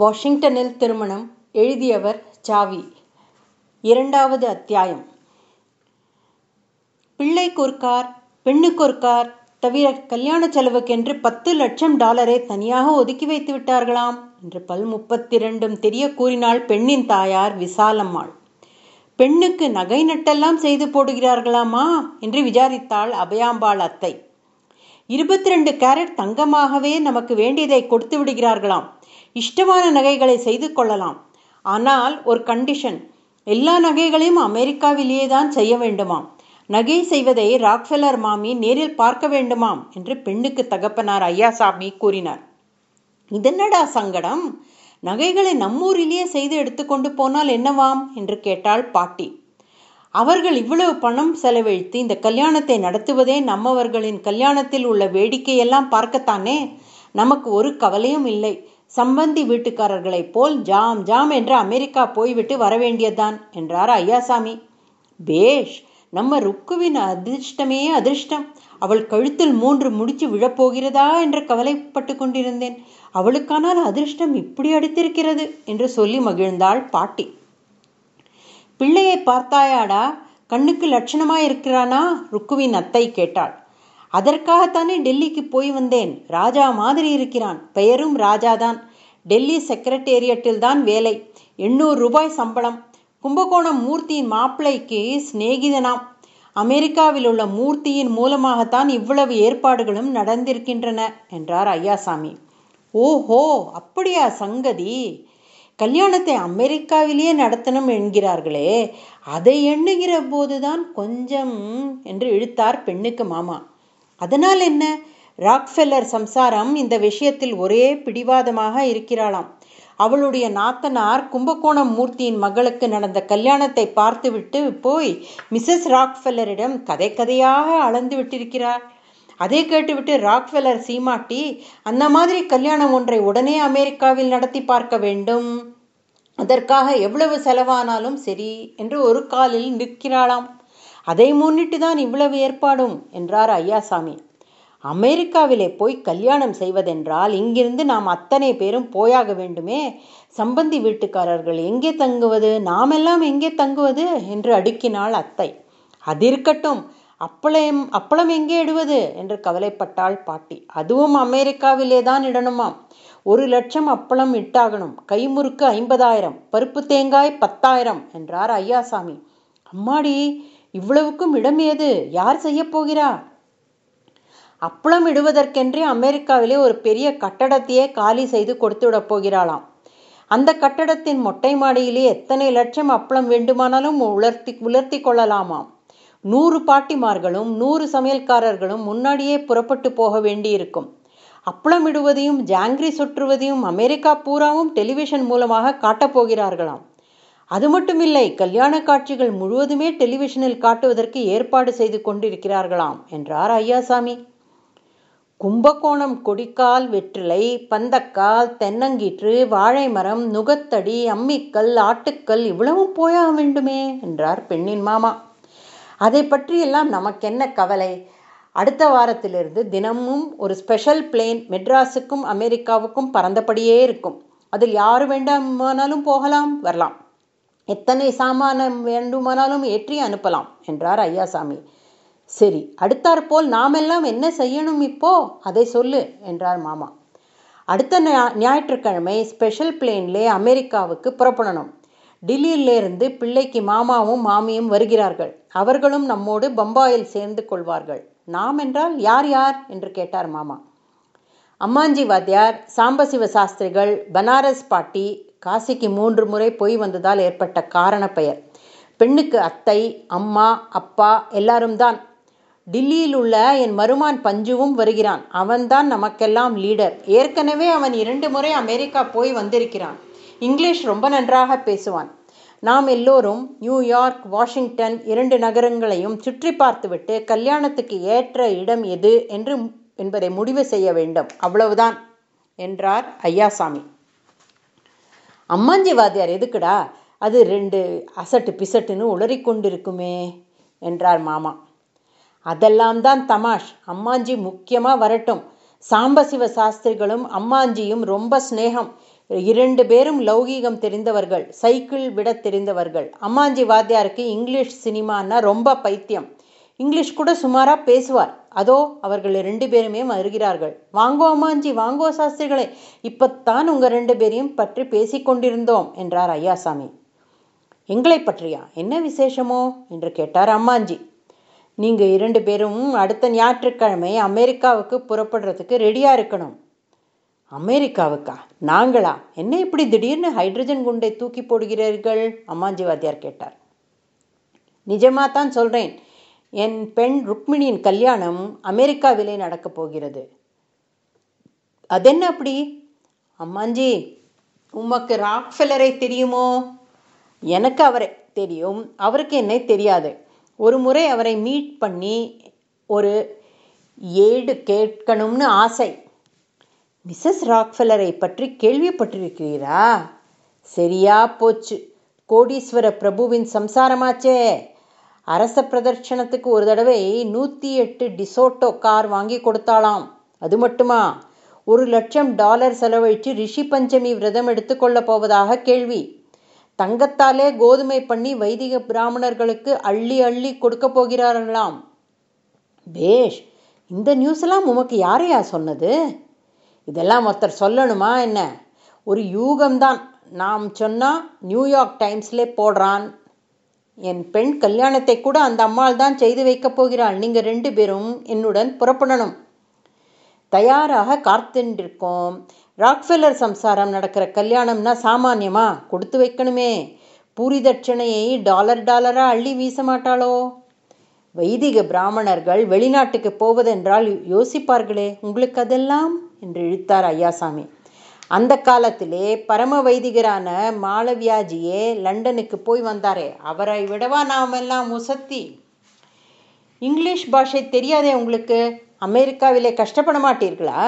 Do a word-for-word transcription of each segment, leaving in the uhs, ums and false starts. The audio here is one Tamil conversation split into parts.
வாஷிங்டனில் திருமணம் எழுதியவர் சாவி. இரண்டாவது அத்தியாயம். பிள்ளைக்கொருக்கார் பெண்ணுக்கொருக்கார் தவிர கல்யாண செலவுக்கென்று பத்து லட்சம் டாலரை தனியாக ஒதுக்கி வைத்து விட்டார்களாம் என்று பல் முப்பத்தி இரண்டும் தெரிய கூறினாள் பெண்ணின் தாயார் விசாலம்மாள். பெண்ணுக்கு நகை நட்டெல்லாம் செய்து போடுகிறார்களாமா என்று விசாரித்தாள் அபயாம்பாள் அத்தை. இருபத்தி ரெண்டு கேரட் தங்கமாகவே நமக்கு வேண்டியதை கொடுத்து விடுகிறார்களாம். இஷ்டமான நகைகளை செய்து கொள்ளலாம். ஆனால் ஒரு கண்டிஷன், எல்லா நகைகளையும் அமெரிக்காவிலேயே தான் செய்ய வேண்டுமாம். நகை செய்வதை ராக்ஃபெல்லர் மாமி நேரில் பார்க்க வேண்டுமாம் என்று பெண்ணுக்கு தகப்பனார் ஐயாசாமி கூறினார். இதென்னடா சங்கடம், நகைகளை நம்மூரிலேயே செய்து எடுத்துக்கொண்டு போனால் என்னவாம் என்று கேட்டாள் பாட்டி. அவர்கள் இவ்வளவு பணம் செலவழித்து இந்த கல்யாணத்தை நடத்துவதே நம்மவர்களின் கல்யாணத்தில் உள்ள வேடிக்கையெல்லாம் பார்க்கத்தானே. நமக்கு ஒரு கவலையும் இல்லை. சம்பந்தி வீட்டுக்காரர்களைப் போல் ஜாம் ஜாம் என்று அமெரிக்கா போய்விட்டு வரவேண்டியதுதான் என்றார் ஐயாசாமி. பேஷ், நம்ம ருக்குவின் அதிர்ஷ்டமே அதிர்ஷ்டம். அவள் கழுத்தில் மூன்று முடிச்சு விழப்போகிறதா என்று கவலைப்பட்டு கொண்டிருந்தேன். அவளுக்கானால் அதிர்ஷ்டம் இப்படி அடித்திருக்கிறது என்று சொல்லி மகிழ்ந்தாள் பாட்டி. பிள்ளையை பார்த்தாயாடா, கண்ணுக்கு லட்சணமாய் இருக்கிறானா ருக்குவின் அத்தை கேட்டாள். அதற்காகத்தானே டெல்லிக்கு போய் வந்தேன். ராஜா மாதிரி இருக்கிறான். பெயரும் ராஜாதான். டெல்லி செக்ரட்டேரியட்டில் தான் வேலை. எண்ணூறு ரூபாய் சம்பளம். கும்பகோணம் மூர்த்தியின் மாப்பிள்ளைக்கு சிநேகிதனாம். அமெரிக்காவில் உள்ள மூர்த்தியின் மூலமாகத்தான் இவ்வளவு ஏற்பாடுகளும் நடந்திருக்கின்றன என்றார் ஐயாசாமி. ஓஹோ, அப்படியா சங்கதி. கல்யாணத்தை அமெரிக்காவிலேயே நடத்தணும் என்கிறார்களே, அதை எண்ணுகிற போதுதான் கொஞ்சம் என்று இழுத்தார் பெண்ணுக்கு மாமா. அதனால் என்ன, ராக்ஃபெல்லர் சம்சாரம் இந்த விஷயத்தில் ஒரே பிடிவாதமாக இருக்கிறாளாம். அவளுடைய நாத்தனார் கும்பகோணம் மூர்த்தியின் மகளுக்கு நடந்த கல்யாணத்தை பார்த்துவிட்டு போய் மிஸ்ஸஸ் ராக்ஃபெல்லரிடம் கதை கதையாக அளந்து விட்டிருக்கிறார். அதை கேட்டுவிட்டு ராக்ஃபெல்லர் சீமாட்டி அந்த மாதிரி கல்யாணம் ஒன்றை உடனே அமெரிக்காவில் நடத்தி பார்க்க வேண்டும், அதற்காக எவ்வளவு செலவானாலும் சரி என்று ஒரு காலில் நிற்கிறாளாம். அதை முன்னிட்டு தான் இவ்வளவு ஏற்பாடும் என்றார் ஐயாசாமி. அமெரிக்காவிலே போய் கல்யாணம் செய்வதென்றால் இங்கிருந்து நாம் அத்தனை பேரும் போயாக வேண்டுமே. சம்பந்தி வீட்டுக்காரர்கள் எங்கே தங்குவது, நாமெல்லாம் எங்கே தங்குவது என்று அடுக்கினாள் அத்தை. அதிருக்கட்டும், அப்பளம் அப்பளம் எங்கே இடுவது என்று கவலைப்பட்டாள் பாட்டி. அதுவும் அமெரிக்காவிலே தான் இடணுமாம். ஒரு லட்சம் அப்பளம் இட்டாகணும். கைமுறுக்கு ஐம்பதாயிரம், பருப்பு தேங்காய் பத்தாயிரம் என்றார் ஐயாசாமி. அம்மாடி, இவ்வளவுக்கும் இடம் ஏது, யார் செய்ய போகிறா? அப்பளம் இடுவதற்கென்றே அமெரிக்காவிலே ஒரு பெரிய கட்டடத்தையே காலி செய்து கொடுத்துவிட போகிறாளாம். அந்த கட்டடத்தின் மொட்டை மாடியிலே எத்தனை லட்சம் அப்பளம் வேண்டுமானாலும் உலர்த்தி உலர்த்தி கொள்ளலாமாம். நூறு பாட்டிமார்களும் நூறு சமையல்காரர்களும் முன்னாடியே புறப்பட்டு போக வேண்டியிருக்கும். அப்பளமிடுவதையும் ஜாங்கிரி சுற்றுவதையும் அமெரிக்கா பூராவும் டெலிவிஷன் மூலமாக காட்டப்போகிறார்களாம். அது மட்டுமில்லை, கல்யாண காட்சிகள் முழுவதுமே டெலிவிஷனில் காட்டுவதற்கு ஏற்பாடு செய்து கொண்டிருக்கிறார்களாம் என்றார் ஐயாசாமி. கும்பகோணம் கொடிக்கால், வெற்றிலை, பந்தக்கால், தென்னங்கீற்று, வாழை மரம், நுகத்தடி, அம்மிக்கல், ஆட்டுக்கல் இவ்வளவும் போயாக வேண்டுமே என்றார் பெண்ணின் மாமா. அதை பற்றியெல்லாம் நமக்கென்ன கவலை. அடுத்த வாரத்திலிருந்து தினமும் ஒரு ஸ்பெஷல் பிளேன் மெட்ராஸுக்கும் அமெரிக்காவுக்கும் பறந்தபடியே இருக்கும். அதில் யார் வேண்டாமானாலும் போகலாம் வரலாம். எத்தனை சாமானம் வேண்டுமானாலும் ஏற்றி அனுப்பலாம் என்றார் ஐயாசாமி. சரி, அடுத்தாற்போல் நாமெல்லாம் என்ன செய்யணும் இப்போ அதை சொல்லு என்றார் மாமா. அடுத்த ஞாயிற்றுக்கிழமை ஸ்பெஷல் பிளேன்லேயே அமெரிக்காவுக்கு புறப்படணும். டில்லியிலிருந்து பிள்ளைக்கு மாமாவும் மாமியும் வருகிறார்கள். அவர்களும் நம்மோடு பம்பாயில் சேர்ந்து கொள்வார்கள். நாம் என்றால் யார் யார் என்று கேட்டார் மாமா. அம்மாஞ்சி வாத்தியார், சாம்பசிவ சாஸ்திரிகள், பனாரஸ் பாட்டி, காசிக்கு மூன்று முறை போய் வந்ததால் ஏற்பட்ட காரண பெயர், பெண்ணுக்கு அத்தை, அம்மா, அப்பா எல்லாரும் தான். டில்லியில் உள்ள என் மருமான் பஞ்சுவும் வருகிறான். அவன்தான் நமக்கெல்லாம் லீடர். ஏற்கனவே அவன் இரண்டு முறை அமெரிக்கா போய் வந்திருக்கிறான். இங்கிலீஷ் ரொம்ப நன்றாக பேசுவான். நாம் எல்லோரும் நியூயார்க், வாஷிங்டன் இரண்டு நகரங்களையும் சுற்றி பார்த்துவிட்டு கல்யாணத்துக்கு ஏற்ற இடம் எது என்று என்பதை முடிவு செய்ய வேண்டும். அவ்வளவுதான் என்றார் ஐயாசாமி. அம்மாஞ்சி வாத்தியார் எதுக்குடா, அது ரெண்டு அசட்டு பிசட்டுன்னு உளறிக்கொண்டிருக்குமே என்றார் மாமா. அதெல்லாம் தான் தமாஷ். அம்மாஞ்சி முக்கியமாக வரட்டும். சாம்பசிவ சாஸ்திரிகளும் அம்மாஞ்சியும் ரொம்ப ஸ்நேகம். இரண்டு பேரும் லௌகீகம் தெரிந்தவர்கள், சைக்கிள் விட தெரிந்தவர்கள். அம்மாஞ்சி வாத்தியாருக்கு இங்கிலீஷ் சினிமான்னா ரொம்ப பைத்தியம். இங்கிலீஷ் கூட சுமாராக பேசுவார். அதோ அவர்கள் ரெண்டு பேருமே வருகிறார்கள். வாங்கோ அம்மாஞ்சி, வாங்கோ சாஸ்திரிகளே, இப்பத்தான் உங்கள் ரெண்டு பேரையும் பற்றி பேசி கொண்டிருந்தோம் என்றார் ஐயாசாமி. எங்களை பற்றியா, என்ன விசேஷமோ என்று கேட்டார் அம்மாஞ்சி. நீங்கள் இரண்டு பேரும் அடுத்த ஞாயிற்றுக்கிழமை அமெரிக்காவுக்கு புறப்படுறதுக்கு ரெடியாக இருக்கணும். அமெரிக்காவுக்கா? நாங்களா? என்ன இப்படி திடீர்னு ஹைட்ரஜன் குண்டை தூக்கி போடுகிறீர்கள்? அம்மாஞ்சி வாத்தியார் கேட்டார். நிஜமாக தான் சொல்கிறேன். என் பெண் ருக்மிணியின் கல்யாணம் அமெரிக்காவிலே நடக்கப் போகிறது. அதென்ன அப்படி? அம்மாஞ்சி, உமக்கு ராக்ஃபெல்லரை தெரியுமோ? எனக்கு அவரை தெரியும், அவருக்கு என்னை தெரியாது. ஒரு முறை அவரை மீட் பண்ணி ஒரு ஏடு கேட்கணும்னு ஆசை. மிஸ்ஸஸ் ராக்ஃபெல்லரை பற்றி கேள்விப்பட்டிருக்கிறீரா? சரியா போச்சு, கோடீஸ்வர பிரபுவின் சம்சாரமாச்சே. அரச பிரதர்ஷனத்துக்கு ஒரு தடவை நூற்றி எட்டு டிசோட்டோ கார் வாங்கி கொடுத்தாலாம். அது மட்டுமா, ஒரு லட்சம் டாலர் செலவழித்து ரிஷி பஞ்சமி விரதம் எடுத்துக்கொள்ளப் போவதாக கேள்வி. தங்கத்தாலே கோதுமை பண்ணி வைதிக பிராமணர்களுக்கு அள்ளி அள்ளி கொடுக்க போகிறார்களாம். பேஷ், இந்த நியூஸ்லாம் உமக்கு யாரையா சொன்னது? இதெல்லாம் ஒருத்தர் சொல்லணுமா என்ன? ஒரு யூகம்தான். நாம் சொன்னால் நியூயார்க் டைம்ஸ்லே போடுறான். என் பெண் கல்யாணத்தை கூட அந்த அம்மாள் தான் செய்து வைக்கப் போகிறாள். நீங்கள் ரெண்டு பேரும் என்னுடன் புறப்படணும். தயாராக காத்திருக்கோம். ராக்ஃபெல்லர் சம்சாரம் நடக்கிற கல்யாணம்னா சாமானியமா? கொடுத்து வைக்கணுமே. பூரி தட்சணையை டாலர் டாலராக அள்ளி வீச மாட்டாளோ? வைதிக பிராமணர்கள் வெளிநாட்டுக்கு போவதென்றால் யோசிப்பார்களே, உங்களுக்கு அதெல்லாம் என்று இழுத்தார் ஐயாசாமி. அந்த காலத்திலே பரம வைதிகரான மாளவியாஜியே லண்டனுக்கு போய் வந்தாரே, அவரை விடவா நாம் எல்லாம் முசத்தி. இங்கிலீஷ் பாஷை தெரியாதே உங்களுக்கு, அமெரிக்காவிலே கஷ்டப்பட மாட்டீர்களா?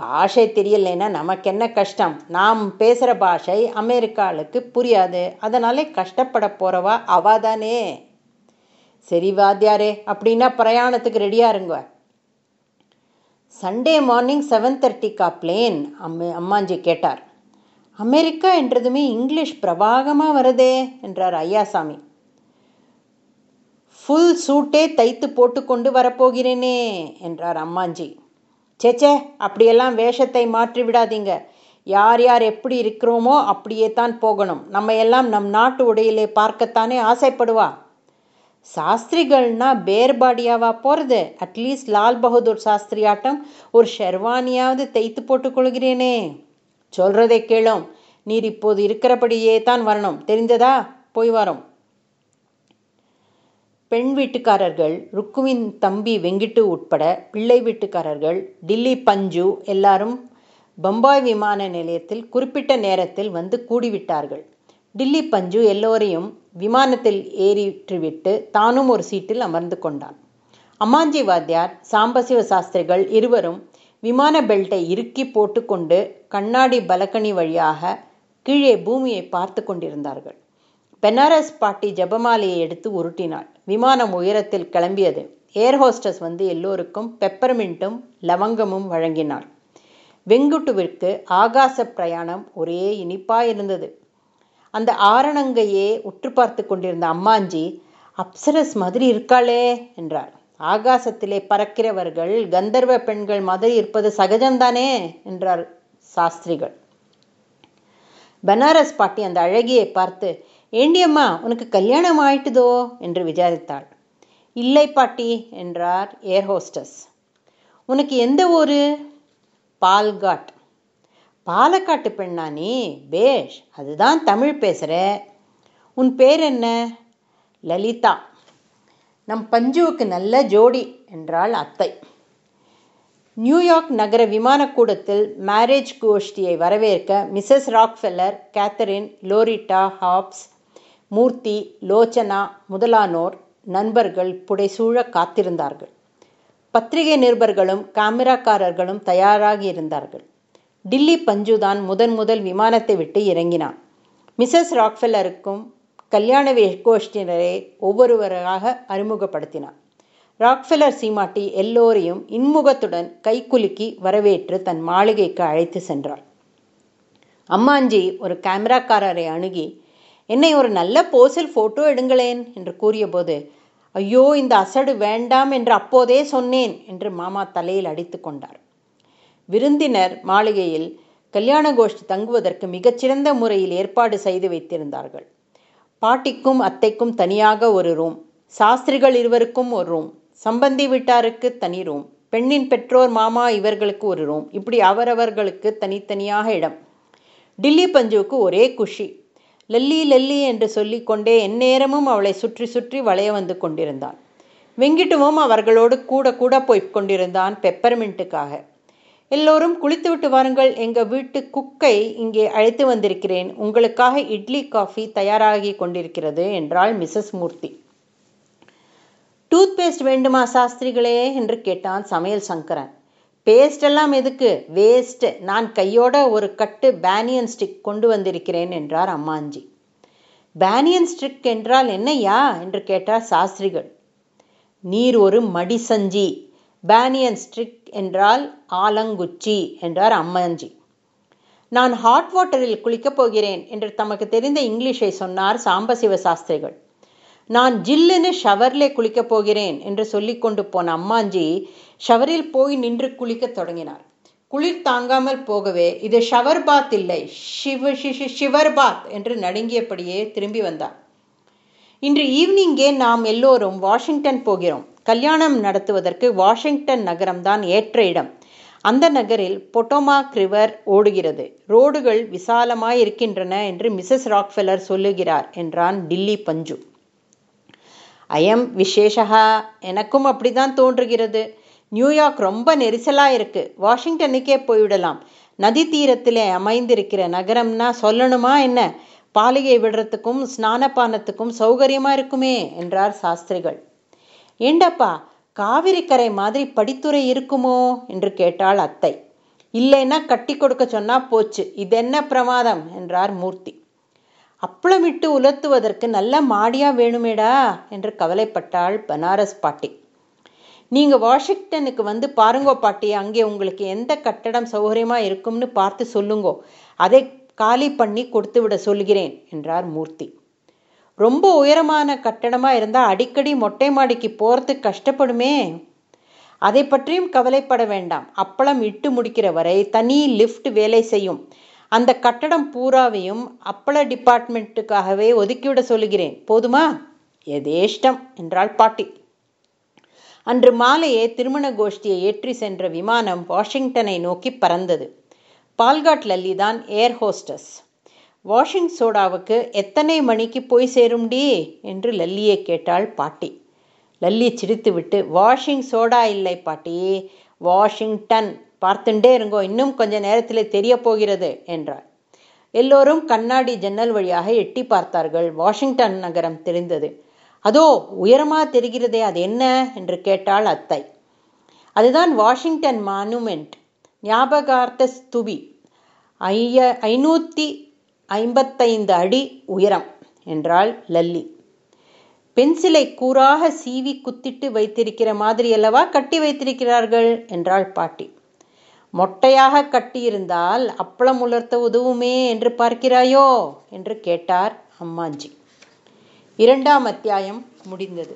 பாஷை தெரியலைன்னா நமக்கு என்ன கஷ்டம்? நாம் பேசுகிற பாஷை அமெரிக்காவுக்கு புரியாது, அதனாலே கஷ்டப்பட போகிறவா அவா தானே. சரி வாத்தியாரே, அப்படின்னா பிரயாணத்துக்கு ரெடியாக இருங்க. சண்டே மார்னிங் செவன் தேர்ட்டிக்கா பிளேன்? அம்மா அம்மாஞ்சி கேட்டார். அமெரிக்கா என்றதுமே இங்கிலீஷ் பிரபாகமாக வருதே என்றார் ஐயாசாமி. ஃபுல் சூட்டே தைத்து போட்டுக்கொண்டு வரப்போகிறேனே என்றார் அம்மாஞ்சி. சேச்சே, அப்படியெல்லாம் வேஷத்தை மாற்றி விடாதீங்க. யார் யார் எப்படி இருக்கிறோமோ அப்படியே தான் போகணும். நம்ம எல்லாம் நம் நாட்டு உடையிலே பார்க்கத்தானே ஆசைப்படுவா. சாஸ்திரிகள்னா பேர்பாடியாவா போகிறது? அட்லீஸ்ட் லால் பகதூர் சாஸ்திரி ஆட்டம் ஒரு ஷெர்வானியாவது தைத்து போட்டுக்கொள்கிறேனே. சொல்கிறதை கேளும், நீர் இப்போது இருக்கிறபடியே தான் வரணும், தெரிந்ததா? போய் வரோம். பெண் வீட்டுக்காரர்கள், ருக்குவின் தம்பி வெங்கிட்டு உட்பட பிள்ளை வீட்டுக்காரர்கள், டில்லி பஞ்சு எல்லாரும் பம்பாய் விமான நிலையத்தில் குறிப்பிட்ட நேரத்தில் வந்து கூடிவிட்டார்கள். டில்லி பஞ்சு எல்லோரையும் விமானத்தில் ஏறிற்றுவிட்டு தானும் ஒரு சீட்டில் அமர்ந்து கொண்டான். அம்மாஞ்சி வாத்தியார், சாம்பசிவ சாஸ்திரிகள் இருவரும் விமான பெல்ட்டை இறுக்கி போட்டுக்கொண்டு கண்ணாடி பலகனி வழியாக கீழே பூமியை பார்த்து கொண்டிருந்தார்கள். பெனாரஸ் பாட்டி ஜபமாலையை எடுத்து உருட்டினாள். விமானம் உயரத்தில் கிளம்பியது. ஏர் ஹோஸ்டஸ் வந்து எல்லோருக்கும் பெப்பர்மின்ட்டும் லவங்கமும் வழங்கினாள். வெங்குட்டுவிற்கு ஆகாச பிரயாணம் ஒரே இனிப்பாயிருந்தது. அந்த ஆரணங்கையே உற்று பார்த்து கொண்டிருந்த அம்மாஞ்சி, அப்சரஸ் மாதிரி இருக்காளே என்றார். ஆகாசத்திலே பறக்கிறவர்கள் கந்தர்வ பெண்கள் மாதிரி இருப்பது சகஜம்தானே என்றார் சாஸ்திரிகள். பனாரஸ் பாட்டி அந்த அழகியை பார்த்து, ஏண்டியம்மா உனக்கு கல்யாணம் ஆயிட்டுதோ என்று விசாரித்தாள். இல்லை பாட்டி என்றார் ஏர் ஹோஸ்டஸ். உனக்கு எந்த ஊரு? பால்காட். பாலக்காட்டு பெண்ணா நீ? பேஷ், அதுதான் தமிழ் பேசுகிற. உன் பேர் என்ன? லலிதா. நம் பஞ்சுவுக்கு நல்ல ஜோடி என்றாள் அத்தை. நியூயார்க் நகர விமானக்கூடத்தில் மேரேஜ் கோஷ்டியை வரவேற்க Mrs Rockefeller, Catherine, Loretta, Hobbs, Murthy, Lochana முதலானோர் நண்பர்கள் புடைசூழ காத்திருந்தார்கள். பத்திரிகை நிருபர்களும் கேமராக்காரர்களும் தயாராகி இருந்தார்கள். டில்லி பஞ்சுதான் முதன் முதல் விமானத்தை விட்டு இறங்கினான். மிஸ்ஸஸ் ராக்ஃபெல்லருக்கும் கல்யாண கோஷ்டியினரை ஒவ்வொருவராக அறிமுகப்படுத்தினார். ராக்ஃபெல்லர் சீமாட்டி எல்லோரையும் இன்முகத்துடன் கைக்குலுக்கி வரவேற்று தன் மாளிகைக்கு அழைத்து சென்றார். அம்மாஞ்சி ஒரு கேமராக்காரரை அணுகி, என்னை ஒரு நல்ல போஸில் ஃபோட்டோ எடுங்களேன் என்று கூறியபோது, ஐயோ இந்த அசடு வேண்டாம் என்று அப்போதே சொன்னேன் என்று மாமா தலையில் அடித்து கொண்டார். விருந்தினர் மாளிகையில் கல்யாண கோஷ்டி தங்குவதற்கு மிகச்சிறந்த முறையில் ஏற்பாடு செய்து வைத்திருந்தார்கள். பாட்டிக்கும் அத்தைக்கும் தனியாக ஒரு ரூம், சாஸ்திரிகள் இருவருக்கும் ஒரு ரூம், சம்பந்தி வீட்டாருக்கு தனி ரூம், பெண்ணின் பெற்றோர் மாமா இவர்களுக்கு ஒரு ரூம், இப்படி அவரவர்களுக்கு தனித்தனியாக இடம். டில்லி பஞ்சுவுக்கு ஒரே குஷி. லல்லி லல்லி என்று சொல்லி கொண்டே எந்நேரமும் அவளை சுற்றி சுற்றி வளைய வந்து கொண்டிருந்தான். வெங்கிட்டுவும் அவர்களோடு கூட கூட போய்க் கொண்டிருந்தான் பெப்பர்மெண்ட்டுக்காக. எல்லோரும் குளித்துவிட்டு வாருங்கள், எங்கள் வீட்டு குக்கை இங்கே அழைத்து வந்திருக்கிறேன், உங்களுக்காக இட்லி காஃபி தயாராகி கொண்டிருக்கிறது என்றாள் மிஸ்ஸஸ் மூர்த்தி. டூத் பேஸ்ட் வேண்டுமா சாஸ்திரிகளே என்று கேட்டான் சமையல் சங்கரன். பேஸ்ட் எல்லாம் எதுக்கு, வேஸ்ட், நான் கையோட ஒரு கட்டு பேனியன் ஸ்டிக் கொண்டு வந்திருக்கிறேன் என்றார் அம்மாஞ்சி. பேனியன் ஸ்டிக் என்றால் என்னையா என்று கேட்டார் சாஸ்திரிகள். நீர் ஒரு மடிசஞ்சி, பேனியன் ஸ்ட்ரிக் என்றால் ஆலங்குச்சி என்றார் அம்மாஞ்சி. நான் ஹாட் வாட்டரில் குளிக்கப் போகிறேன் என்று தமக்கு தெரிந்த இங்கிலீஷை சொன்னார் சாம்பசிவ சாஸ்திரிகள். நான் ஜில்லுன்னு ஷவர்லே குளிக்கப் போகிறேன் என்று சொல்லி கொண்டு போன அம்மாஞ்சி ஷவரில் போய் நின்று குளிக்க தொடங்கினார். குளிர் தாங்காமல் போகவே, இது ஷவர் பாத் இல்லை, ஷிவ ஷிஷி ஷிவர் பாத் என்று நடுங்கியபடியே திரும்பி வந்தார். இன்று ஈவினிங்கே நாம் எல்லோரும் வாஷிங்டன் போகிறோம். கல்யாணம் நடத்துவதற்கு வாஷிங்டன் நகரம்தான் ஏற்ற இடம். அந்த நகரில் பொட்டோமாக் ரிவர் ஓடுகிறது, ரோடுகள் விசாலமாய் இருக்கின்றன என்று மிஸ்ஸஸ் ராக்ஃபெல்லர் சொல்லுகிறார் என்றான் டில்லி பஞ்சு. ஐயம் விசேஷா, எனக்கும் அப்படிதான் தோன்றுகிறது. நியூயார்க் ரொம்ப நெரிசலாக இருக்கு, வாஷிங்டனுக்கே போய்விடலாம். நதி தீரத்தில் அமைந்திருக்கிற நகரம்னா சொல்லணுமா என்ன, பாலிகை விடுறதுக்கும் ஸ்நானபானத்துக்கும் சௌகரியமாக இருக்குமே என்றார் சாஸ்திரிகள். ஏண்டப்பா காவிரிக்கரை மாதிரி படித்துறை இருக்குமோ என்று கேட்டாள் அத்தை. இல்லைன்னா கட்டி கொடுக்க சொன்னா போச்சு, இது என்ன பிரமாதம் என்றார் மூர்த்தி. அப்பளமிட்டு உலர்த்துவதற்கு நல்ல மாடியா வேணுமேடா என்று கவலைப்பட்டாள் பனாரஸ் பாட்டி. நீங்க வாஷிங்டனுக்கு வந்து பாருங்கோ பாட்டி, அங்கே உங்களுக்கு எந்த கட்டடம் சௌகரியமா இருக்கும்னு பார்த்து சொல்லுங்கோ, அதை காலி பண்ணி கொடுத்து விட சொல்கிறேன் என்றார் மூர்த்தி. ரொம்ப உயரமான கட்டடமாக இருந்தால் அடிக்கடி மொட்டை மாடிக்கு போகிறதுக்கு கஷ்டப்படுமே. அதை பற்றியும் கவலைப்பட வேண்டாம், அப்பளம் இட்டு முடிக்கிற வரை தனி லிஃப்ட் வேலை செய்யும். அந்த கட்டடம் பூராவையும் அப்பள டிபார்ட்மெண்ட்டுக்காகவே ஒதுக்கிவிட சொல்கிறேன், போதுமா? எதேஷ்டம் என்றாள் பாட்டி. அன்று மாலையே திருமண கோஷ்டியை ஏற்றி சென்ற விமானம் வாஷிங்டனை நோக்கி பறந்தது. பால்காட் லல்லி தான் ஏர் ஹோஸ்டஸ். வாஷிங் சோடாவுக்கு எத்தனை மணிக்கு போய் சேரும்டி என்று லல்லியை கேட்டாள் பாட்டி. லல்லி சிரித்துவிட்டு, வாஷிங் சோடா இல்லை பாட்டி, வாஷிங்டன், பார்த்துட்டே இருங்கோ, இன்னும் கொஞ்ச நேரத்தில் தெரிய போகிறது என்றாள். எல்லோரும் கண்ணாடி ஜன்னல் வழியாக எட்டி பார்த்தார்கள். வாஷிங்டன் நகரம் தெரிந்தது. அதோ உயரமாக தெரிகிறதே, அது என்ன என்று கேட்டாள் அத்தை. அதுதான் வாஷிங்டன் மானுமெண்ட், ஞாபகார்த்த ஸ்தூபி, ஐய ஐநூற்றி ஐம்பத்தைந்து அடி உயரம் என்றாள் லல்லி. பென்சிலை கூறாக சீவி குத்திட்டு வைத்திருக்கிற மாதிரி அல்லவா கட்டி வைத்திருக்கிறார்கள் என்றாள் பாட்டி. மொட்டையாக கட்டியிருந்தால் அப்பளம் உலர்த்த உதவுமே என்று பார்க்கிறாயோ என்று கேட்டார் அம்மாஞ்சி. இரண்டாம் அத்தியாயம் முடிந்தது.